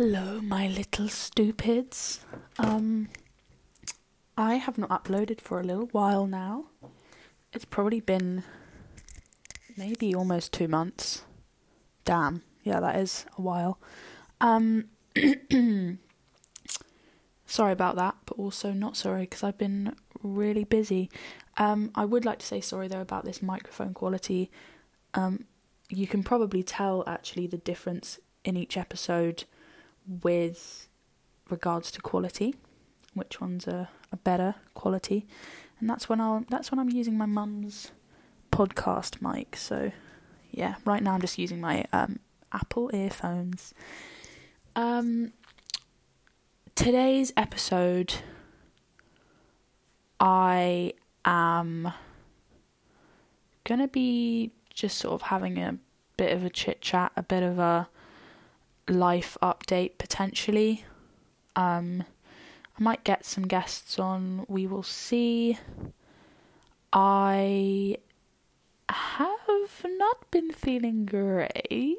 Hello, my little stupids. I have not uploaded for a little while now. It's probably been maybe almost 2 months. Damn, yeah, that is a while. Sorry about that, but also not sorry because I've been really busy. I would like to say sorry though about this microphone quality. You can probably tell actually the difference in each episode with regards to quality, which ones are a better quality, and that's when I'm using my mum's podcast mic. So yeah, right now I'm just using my Apple earphones. Today's episode, I am gonna be just sort of having a bit of a chit chat, a bit of a life update potentially. I might get some guests on, we will see. I have not been feeling great.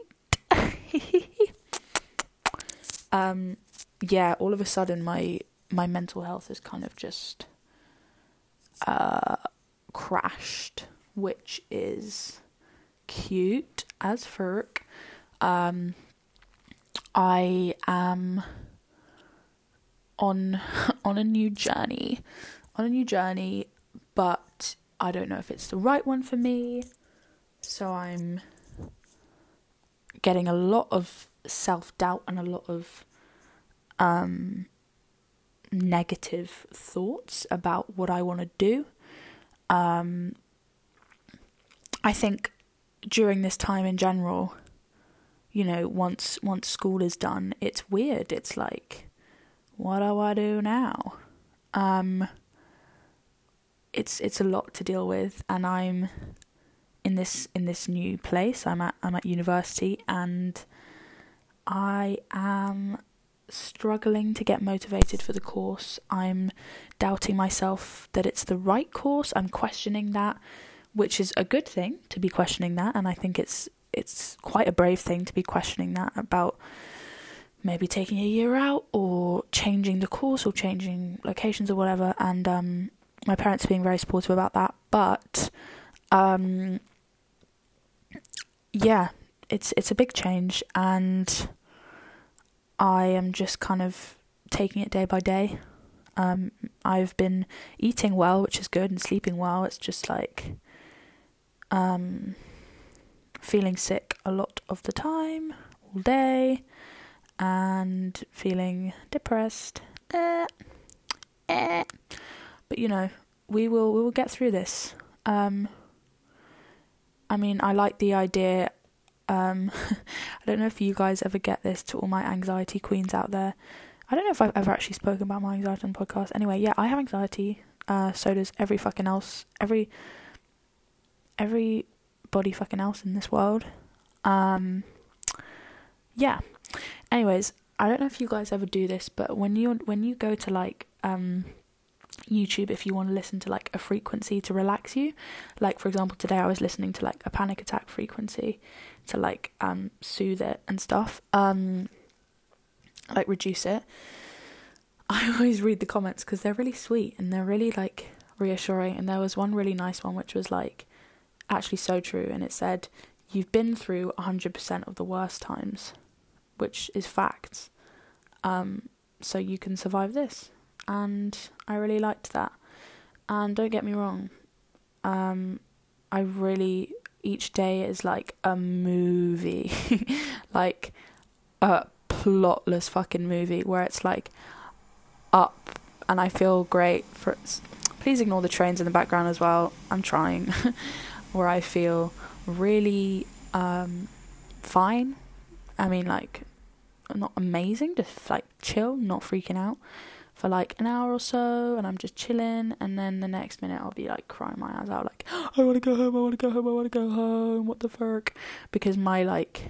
Yeah, all of a sudden my mental health has kind of just crashed, which is cute as fuck. I am on a new journey, but I don't know if it's the right one for me. So I'm getting a lot of self-doubt and a lot of negative thoughts about what I want to do. I think during this time in general, you know, once school is done, it's weird. It's like, what do I do now? It's a lot to deal with, and I'm in this new place. I'm at university, and I am struggling to get motivated for the course. I'm doubting myself that it's the right course. I'm questioning that, which is a good thing to be questioning that, and I think it's quite a brave thing to be questioning that about maybe taking a year out or changing the course or changing locations or whatever. And my parents are being very supportive about that, but yeah, it's a big change, and I am just kind of taking it day by day. I've been eating well, which is good, and sleeping well. It's just like feeling sick a lot of the time, all day, and feeling depressed. But you know, we will get through this. I mean, I like the idea. I don't know if you guys ever get this, to all my anxiety queens out there. I don't know if I've ever actually spoken about my anxiety on the podcast. Anyway, yeah, I have anxiety. So does everybody fucking else in this world. Yeah. Anyways, I don't know if you guys ever do this, but when you go to like YouTube, if you want to listen to like a frequency to relax you, like for example today I was listening to like a panic attack frequency to like soothe it and stuff, like reduce it. I always read the comments because they're really sweet and they're really like reassuring, and there was one really nice one which was like actually so true, and it said, "You've been through 100% of the worst times," which is facts, so you can survive this. And I really liked that. And don't get me wrong, I really, each day is like a movie, like a plotless fucking movie where it's like up and I feel great for it. Please ignore the trains in the background as well, I'm trying. Where I feel really fine. I mean, like, not amazing, just like chill, not freaking out for like an hour or so, and I'm just chilling, and then the next minute I'll be like crying my eyes out, like, I want to go home, I want to go home, I want to go home, what the fuck? Because my like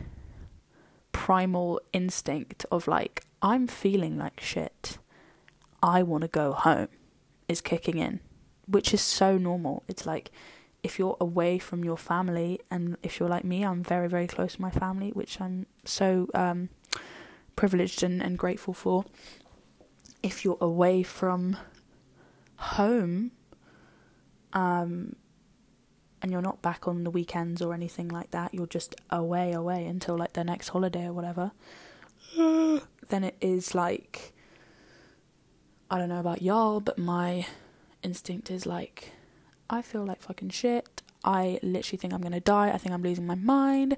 primal instinct of like, I'm feeling like shit, I want to go home, is kicking in, which is so normal. It's like, if you're away from your family, and if you're like me, I'm very, very close to my family, which I'm so privileged and grateful for. If you're away from home, and you're not back on the weekends or anything like that, you're just away until like the next holiday or whatever, then it is like, I don't know about y'all, but my instinct is like, I feel like fucking shit. I literally think I'm gonna die. I think I'm losing my mind.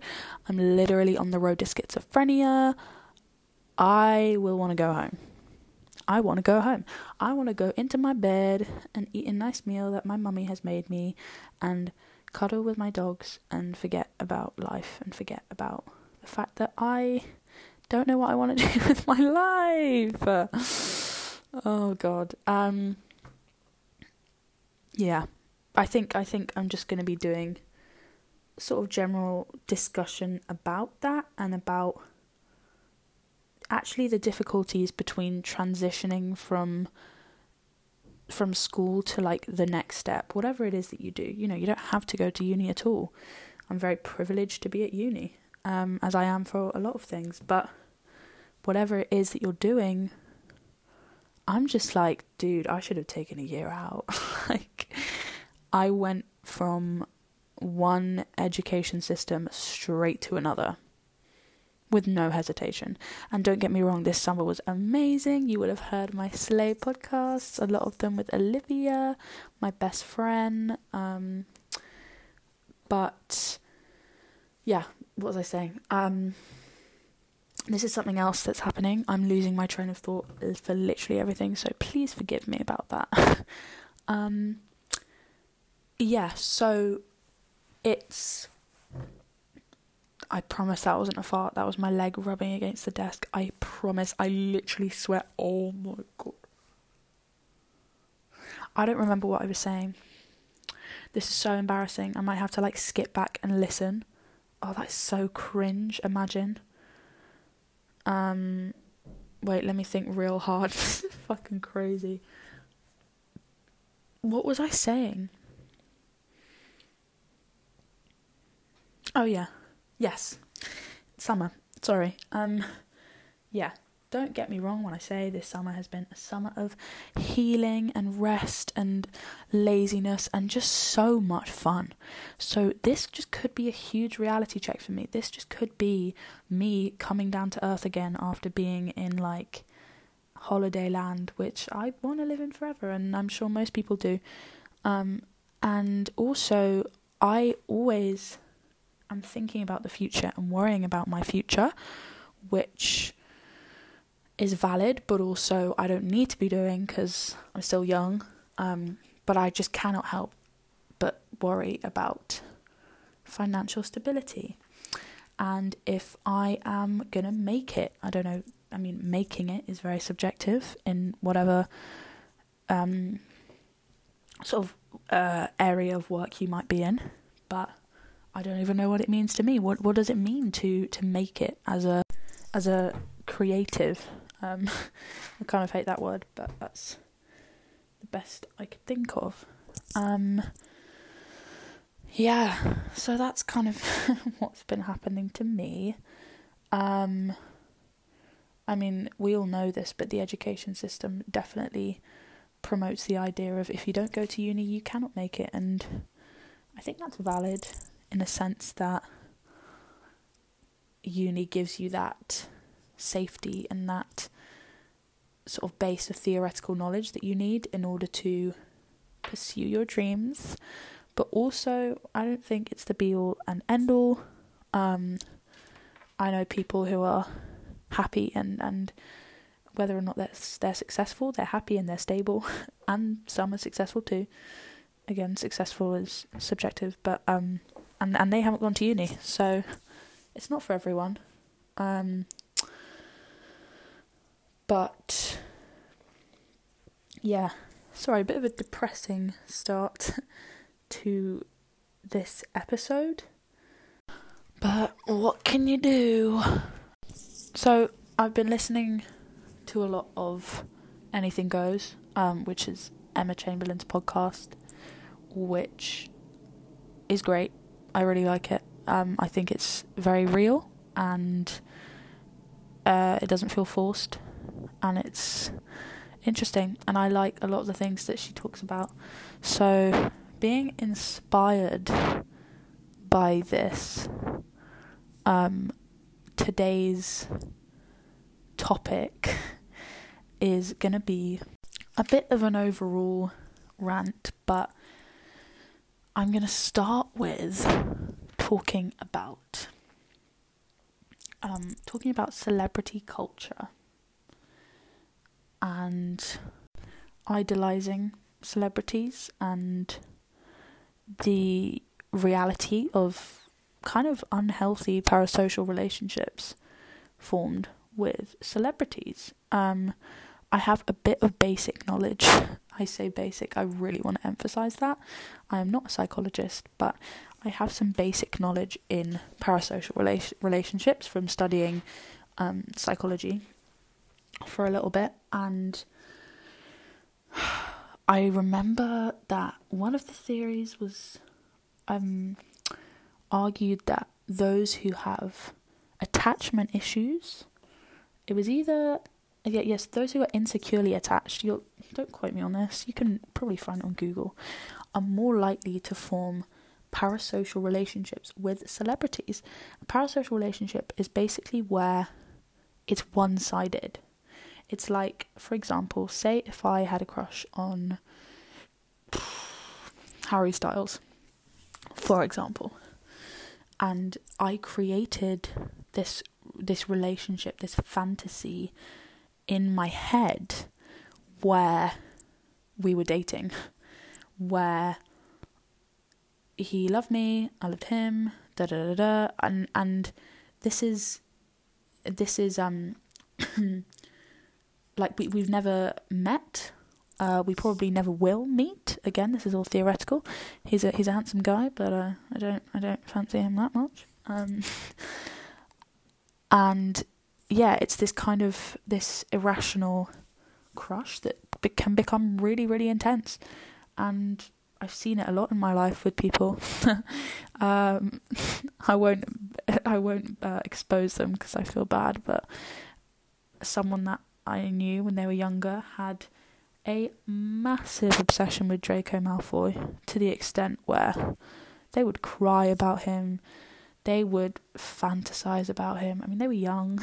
I'm literally on the road to schizophrenia. I will want to go home. I want to go home. I want to go into my bed and eat a nice meal that my mummy has made me and cuddle with my dogs and forget about life and forget about the fact that I don't know what I want to do with my life. Oh God. Yeah. I think I'm just going to be doing sort of general discussion about that and about actually the difficulties between transitioning from school to like the next step, whatever it is that you do. You know, you don't have to go to uni at all. I'm very privileged to be at uni, as I am for a lot of things, but whatever it is that you're doing, I'm just like, dude, I should have taken a year out. Like, I went from one education system straight to another with no hesitation. And don't get me wrong, this summer was amazing. You would have heard my Slay podcasts, a lot of them with Olivia, my best friend. But yeah, what was I saying? This is something else that's happening. I'm losing my train of thought for literally everything, so please forgive me about that. Yeah, so it's, I promise that wasn't a fart, that was my leg rubbing against the desk, I promise, I literally swear, oh my God. I don't remember what I was saying, this is so embarrassing, I might have to like skip back and listen. Oh, that's so cringe, imagine. Wait, let me think real hard, this is fucking crazy. What was I saying? Oh yeah, yes, summer, sorry, yeah, don't get me wrong when I say this summer has been a summer of healing and rest and laziness and just so much fun, so this just could be a huge reality check for me, this just could be me coming down to earth again after being in like holiday land, which I want to live in forever and I'm sure most people do, and also I'm thinking about the future and worrying about my future, which is valid, but also I don't need to be doing because I'm still young. But I just cannot help but worry about financial stability. And if I am going to make it, I don't know, I mean, making it is very subjective in whatever sort of area of work you might be in, but I don't even know what it means to me. What does it mean to make it as a creative? I kind of hate that word, but that's the best I could think of. Yeah, so that's kind of what's been happening to me. I mean, we all know this, but the education system definitely promotes the idea of if you don't go to uni, you cannot make it, and I think that's valid. In a sense that uni gives you that safety and that sort of base of theoretical knowledge that you need in order to pursue your dreams. But also, I don't think it's the be-all and end-all. I know people who are happy and whether or not they're successful, they're happy and they're stable. And some are successful too. Again, successful is subjective, but... And they haven't gone to uni, so it's not for everyone. But yeah, sorry, a bit of a depressing start to this episode. But what can you do? So I've been listening to a lot of Anything Goes, which is Emma Chamberlain's podcast, which is great. I really like it. I think it's very real and It doesn't feel forced, and it's interesting, and I like a lot of the things that she talks about. So being inspired by this, today's topic is going to be a bit of an overall rant, but I'm going to start with talking about celebrity culture and idolizing celebrities and the reality of kind of unhealthy parasocial relationships formed with celebrities. I have a bit of basic knowledge. I say basic, I really want to emphasize that. I am not a psychologist, but I have some basic knowledge in parasocial relationships from studying psychology for a little bit. And I remember that one of the theories was argued that those who have attachment issues, it was either... Yes, those who are insecurely attached, don't quote me on this, you can probably find it on Google, are more likely to form parasocial relationships with celebrities. A parasocial relationship is basically where it's one-sided. It's like, for example, say if I had a crush on Harry Styles, for example, and I created this relationship, this fantasy in my head where we were dating, where he loved me, I loved him, and this is like we've never met, we probably never will meet again. This is all theoretical. He's a handsome guy, but I don't fancy him that much. And yeah, it's this kind of this irrational crush that can become really, really intense, and I've seen it a lot in my life with people. I won't expose them because I feel bad, but someone that I knew when they were younger had a massive obsession with Draco Malfoy, to the extent where they would cry about him. They would fantasize about him. I mean, they were young,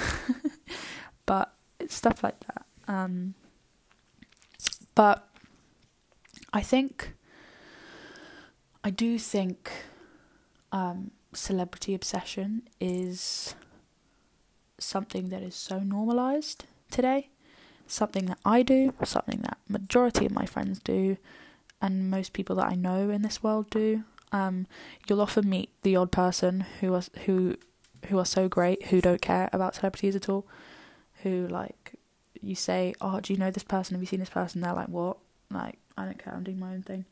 but it's stuff like that. But I do think celebrity obsession is something that is so normalized today. Something that I do, something that majority of my friends do, and most people that I know in this world do. You'll often meet the odd person who are so great, who don't care about celebrities at all, who, like, you say, oh, do you know this person, have you seen this person, they're like, what? Like, I don't care, I'm doing my own thing.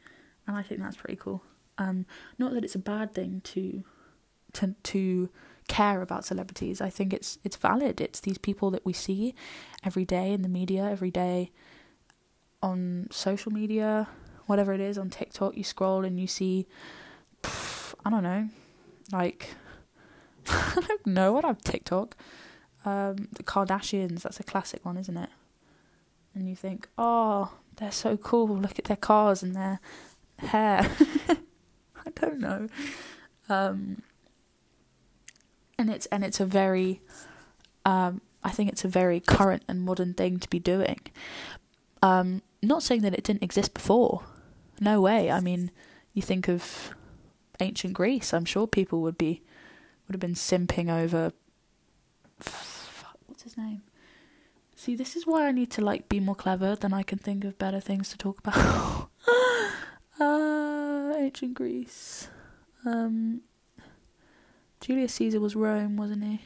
And I think that's pretty cool. Not that it's a bad thing to care about celebrities. I think it's valid. It's these people that we see every day in the media, every day on social media, whatever it is, on TikTok, you scroll and you see, I don't know, like, I don't know, I don't have TikTok, the Kardashians, that's a classic one, isn't it? And you think, oh, they're so cool, look at their cars and their hair, I don't know, and it's a very, I think it's a very current and modern thing to be doing. Not saying that it didn't exist before, no way. I mean, you think of ancient Greece, I'm sure people would have been simping over, what's his name? See, this is why I need to, like, be more clever than I can think of better things to talk about. Ancient Greece. Julius Caesar was Rome, wasn't he?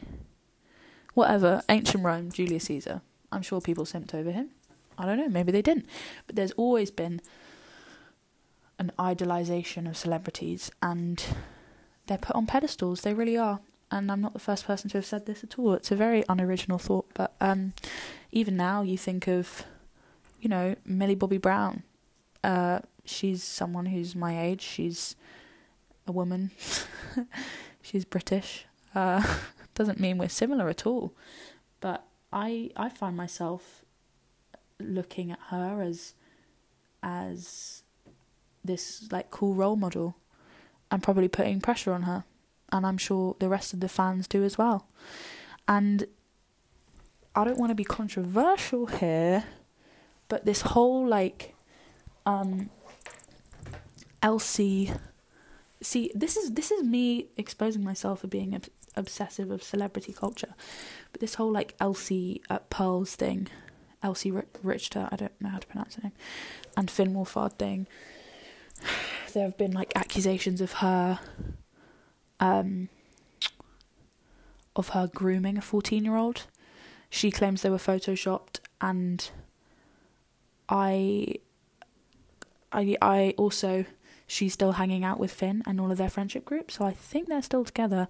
Whatever, ancient Rome, Julius Caesar. I'm sure people simped over him. I don't know, maybe they didn't. But there's always been an idolization of celebrities, and they're put on pedestals, they really are. And I'm not the first person to have said this at all. It's a very unoriginal thought, but even now you think of, you know, Millie Bobby Brown. She's someone who's my age. She's a woman. She's British. Doesn't mean we're similar at all. But I find myself looking at her as this like cool role model, and probably putting pressure on her, and I'm sure the rest of the fans do as well. And I don't want to be controversial here, but this whole like Elsie, see, this is me exposing myself for being obsessive of celebrity culture, but this whole like Elsie Pearls thing, Elsie Richter, I don't know how to pronounce her name, and Finn Wolfhard thing, there have been like accusations of her grooming a 14-year-old. She claims they were photoshopped, and I also, she's still hanging out with Finn and all of their friendship groups, so I think they're still together.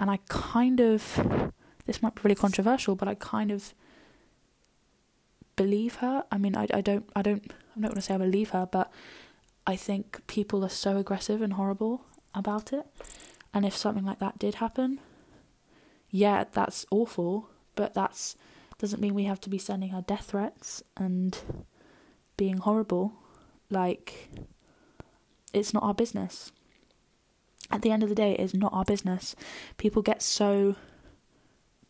And I kind of, this might be really controversial, but I kind of believe her. I mean, I'm not going to say I believe her, but I think people are so aggressive and horrible about it. And if something like that did happen, yeah, that's awful, but that doesn't mean we have to be sending her death threats and being horrible. Like, it's not our business. At the end of the day, it is not our business. People get so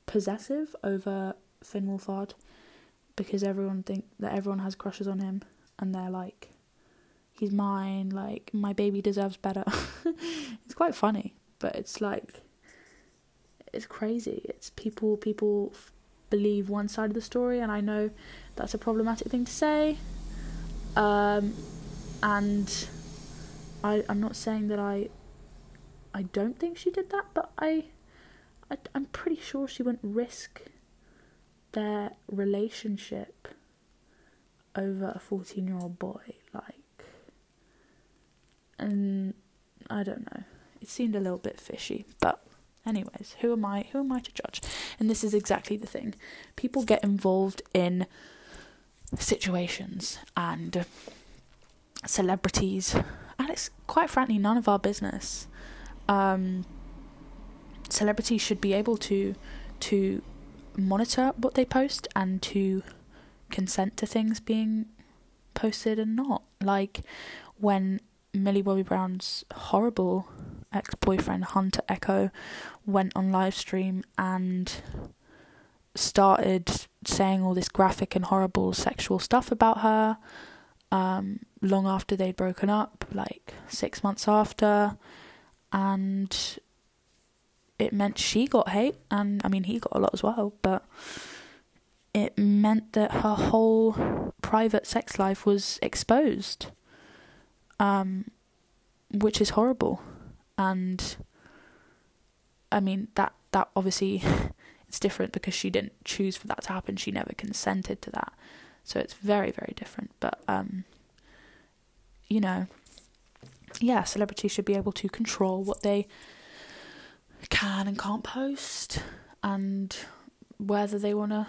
possessive over Finn Wolfhard because everyone think that everyone has crushes on him, and they're like, he's mine, like, my baby deserves better. It's quite funny, but it's like, it's crazy. It's people believe one side of the story, and I know that's a problematic thing to say. And I'm not saying that I don't think she did that, but I'm pretty sure she wouldn't risk their relationship over a 14-year-old boy, like, and I don't know. It seemed a little bit fishy, but anyways, who am I to judge? And this is exactly the thing. People get involved in situations and celebrities, and it's quite frankly none of our business. Celebrities should be able to monitor what they post and to consent to things being posted and not. Like when Millie Bobby Brown's horrible ex-boyfriend Hunter Echo went on live stream and started saying all this graphic and horrible sexual stuff about her, long after they'd broken up, like 6 months after. And it meant she got hate, and I mean he got a lot as well, but it meant that her whole private sex life was exposed, which is horrible. And I mean that obviously it's different because she didn't choose for that to happen, she never consented to that, so it's very, very different. But you know, yeah, celebrities should be able to control what they can and can't post, and whether they want to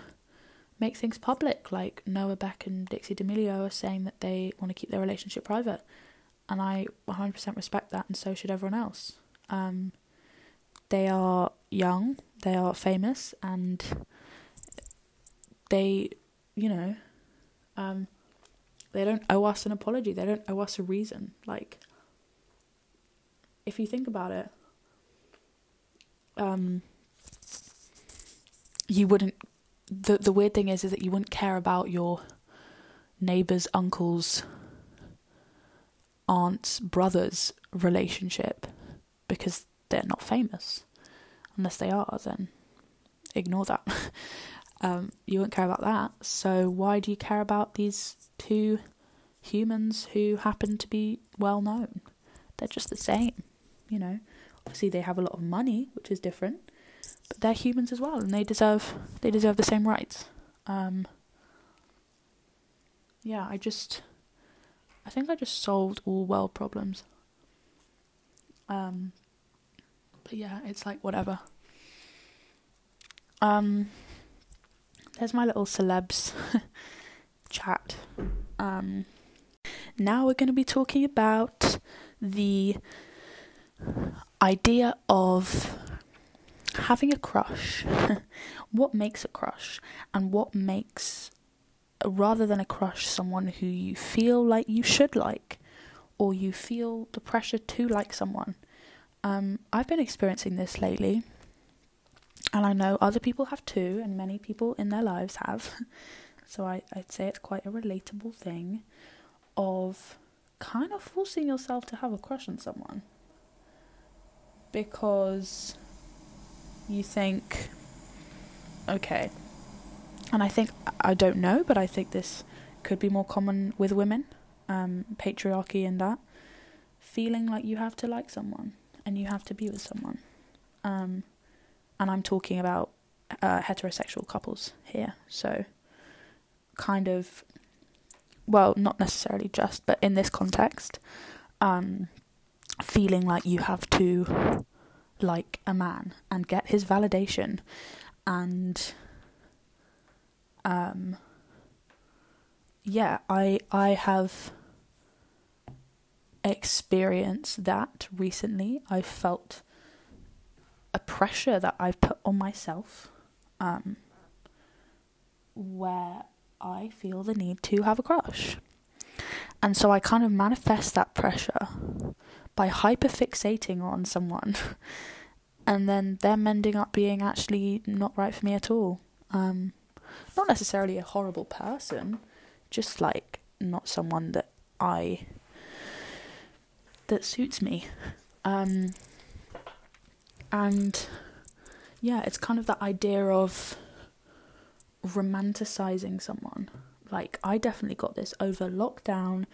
make things public. Like Noah Beck and Dixie D'Amelio are saying that they want to keep their relationship private, and I 100% respect that, and so should everyone else. They are young, they are famous, and they, you know, they don't owe us an apology, they don't owe us a reason. Like, if you think about it, you wouldn't, the weird thing is that you wouldn't care about your neighbour's uncle's aunt's brother's relationship because they're not famous. Unless they are, then ignore that. You wouldn't care about that, so why do you care about these two humans who happen to be well known? They're just the same, you know. Obviously they have a lot of money, which is different, but they're humans as well, and they deserve the same rights. Yeah, I think I just solved all world problems. But yeah, it's like whatever. There's my little celebs chat. Now we're going to be talking about the idea of having a crush, what makes a crush, and what makes, rather than a crush, someone who you feel like you should like, or you feel the pressure to like someone. I've been experiencing this lately, and I know other people have too, and many people in their lives have, so I'd say it's quite a relatable thing, of kind of forcing yourself to have a crush on someone, because you think, okay, and I think, I don't know, but I think this could be more common with women, patriarchy and that, feeling like you have to like someone, and you have to be with someone, and I'm talking about heterosexual couples here, so kind of, well, not necessarily just, but in this context, feeling like you have to like a man and get his validation, and yeah, I have experienced that recently. I felt a pressure that I've put on myself, where I feel the need to have a crush, and so I kind of manifest that pressure by hyperfixating on someone, and then them ending up being actually not right for me at all. Not necessarily a horrible person, just like not someone that that suits me. And yeah, it's kind of that idea of romanticizing someone. Like, I definitely got this over lockdown,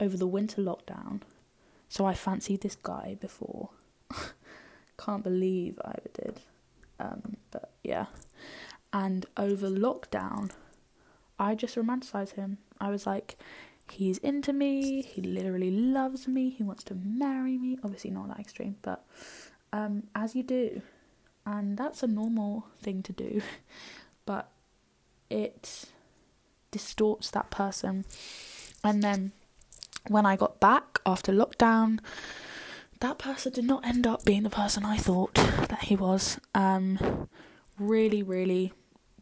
over the winter lockdown. So I fancied this guy before. Can't believe I ever did. But yeah. And over lockdown, I just romanticized him. I was like, he's into me, he literally loves me, he wants to marry me. Obviously not that extreme, but as you do. And that's a normal thing to do. But it distorts that person. And then when I got back after lockdown, that person did not end up being the person I thought that he was. Really, really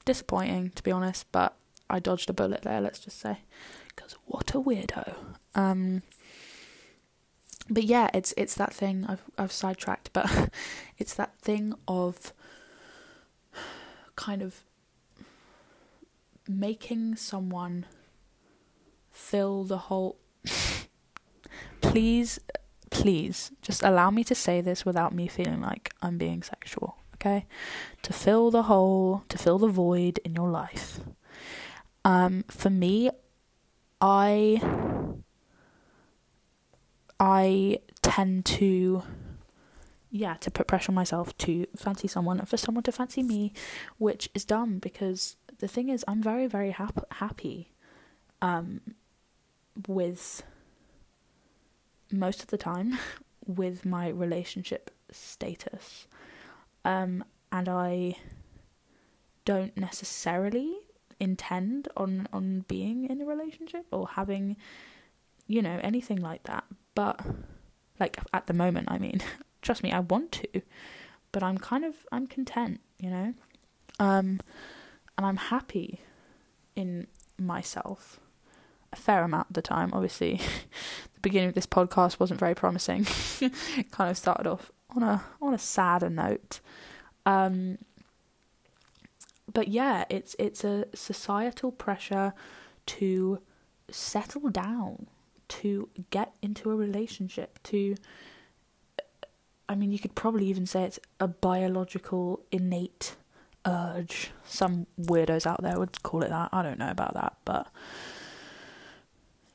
disappointing, to be honest, but I dodged a bullet there, let's just say, because what a weirdo. But yeah, it's that thing, I've sidetracked, but it's that thing of kind of making someone fill the whole... Please, just allow me to say this without me feeling like I'm being sexual, okay? To fill the hole, to fill the void in your life. For me, I tend to put pressure on myself to fancy someone and for someone to fancy me, which is dumb, because the thing is, I'm very, very happy with... most of the time with my relationship status, and I don't necessarily intend on being in a relationship or having, you know, anything like that, but like at the moment, I mean, trust me, I want to, but I'm content, you know, and I'm happy in myself a fair amount of the time. Obviously the beginning of this podcast wasn't very promising. It kind of started off on a sadder note, but yeah, it's a societal pressure to settle down, to get into a relationship, to, I mean, you could probably even say it's a biological innate urge. Some weirdos out there would call it that, I don't know about that, but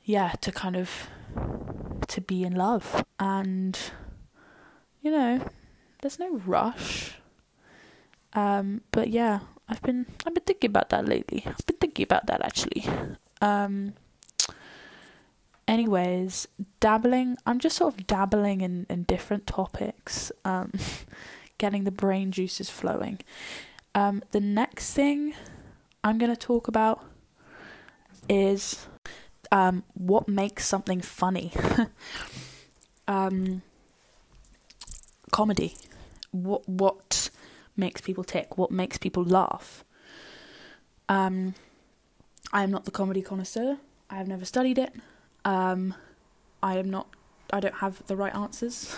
yeah, to kind of, to be in love, and, you know, there's no rush, but yeah, I've been thinking about that lately, actually, anyways, I'm just sort of dabbling in different topics, getting the brain juices flowing. The next thing I'm going to talk about is... what makes something funny? Comedy. What makes people tick, what makes people laugh. I am not the comedy connoisseur. I have never studied it. I don't have the right answers.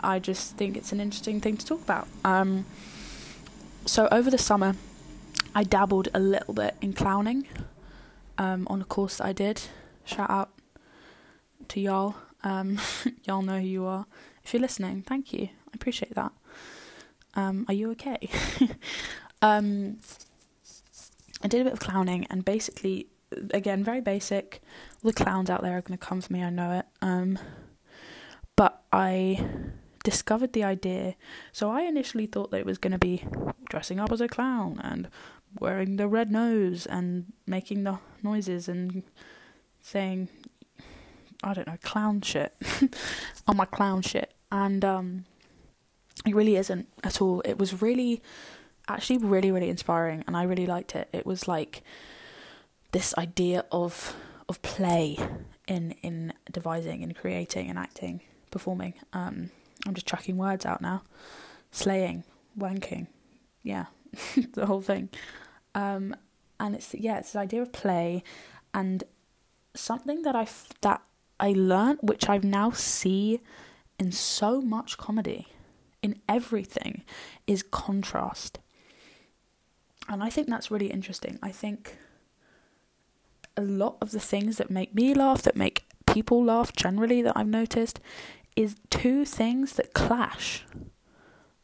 I just think it's an interesting thing to talk about. So over the summer, I dabbled a little bit in clowning on a course that I did. Shout out to y'all. Y'all know who you are. If you're listening, thank you. I appreciate that. Are you okay? I did a bit of clowning, and basically, again, very basic. All the clowns out there are going to come for me, I know it. But I discovered the idea. So I initially thought that it was going to be dressing up as a clown and wearing the red nose and making the noises and saying, I don't know, clown shit on my clown shit. And it really isn't at all. It was really, actually really, really inspiring, and I really liked it. It was like this idea of play in devising and creating and acting, performing. I'm just chucking words out now. Slaying, wanking, yeah, the whole thing. And it's the idea of play, and something that I learned, which I now see in so much comedy, in everything, is contrast. And I think that's really interesting. I think a lot of the things that make me laugh, that make people laugh generally, that I've noticed, is two things that clash.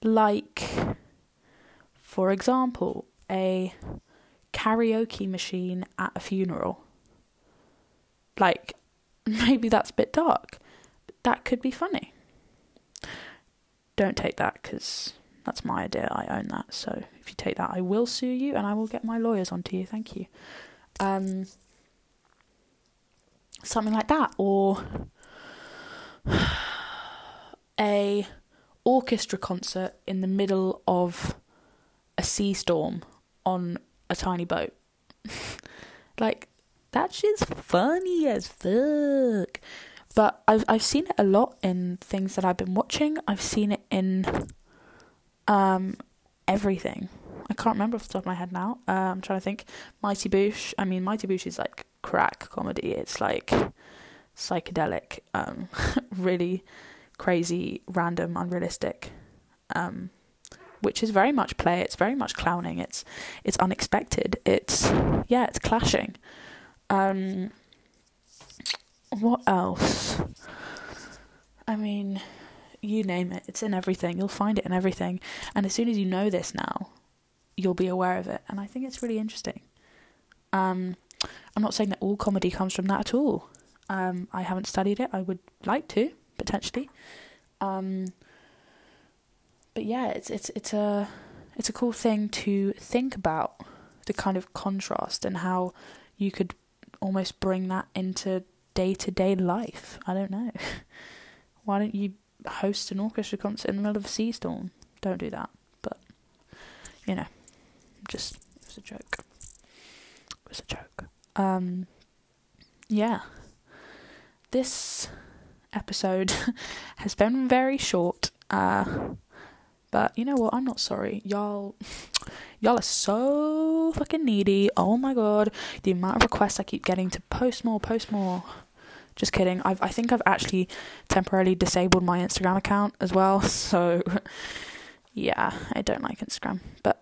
Like, for example, a karaoke machine at a funeral. Like, maybe that's a bit dark, but that could be funny. Don't take that, because that's my idea. I own that. So if you take that, I will sue you, and I will get my lawyers onto you. Thank you. Something like that, or a orchestra concert in the middle of a sea storm on a tiny boat. Like, that shit's funny as fuck. But I've seen it a lot in things that I've been watching. I've seen it in everything. I can't remember off the top of my head now. I'm trying to think. Mighty Boosh. I mean, Mighty Boosh is like crack comedy. It's like psychedelic, really crazy, random, unrealistic, which is very much play. It's very much clowning. It's unexpected. It's clashing. What else? I mean, you name it. It's in everything. You'll find it in everything. And as soon as you know this now, you'll be aware of it. And I think it's really interesting. I'm not saying that all comedy comes from that at all. I haven't studied it. I would like to, potentially. But yeah, it's a cool thing to think about, the kind of contrast and how you could almost bring that into day-to-day life. I don't know. Why don't you host an orchestra concert in the middle of a sea storm? Don't do that. But, you know, just, it was a joke. It was a joke. Yeah. This episode has been very short. But you know what? I'm not sorry. Y'all are so fucking needy. Oh my god. The amount of requests I keep getting to post more. Just kidding. I think I've actually temporarily disabled my Instagram account as well. So yeah, I don't like Instagram. But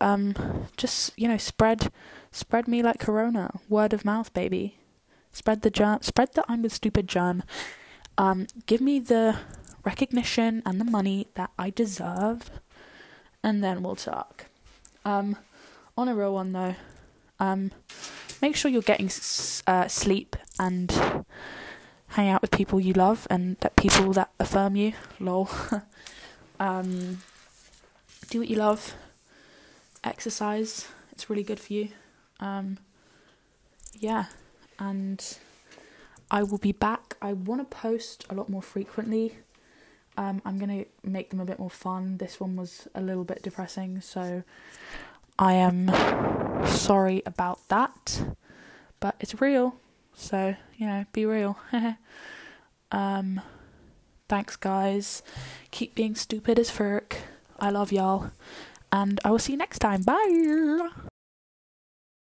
just, you know, spread me like corona. Word of mouth, baby. Spread the germ. Spread the I'm with stupid germ. Give me the recognition and the money that I deserve. And then we'll talk. On a real one though, make sure you're getting sleep and hang out with people you love and that people that affirm you. Lol. Do what you love. Exercise. It's really good for you. Yeah. And I will be back. I want to post a lot more frequently. I'm going to make them a bit more fun. This one was a little bit depressing, so I am sorry about that. But it's real, so, you know, be real. Thanks, guys. Keep being stupid as frick. I love y'all. and I will see you next time. Bye!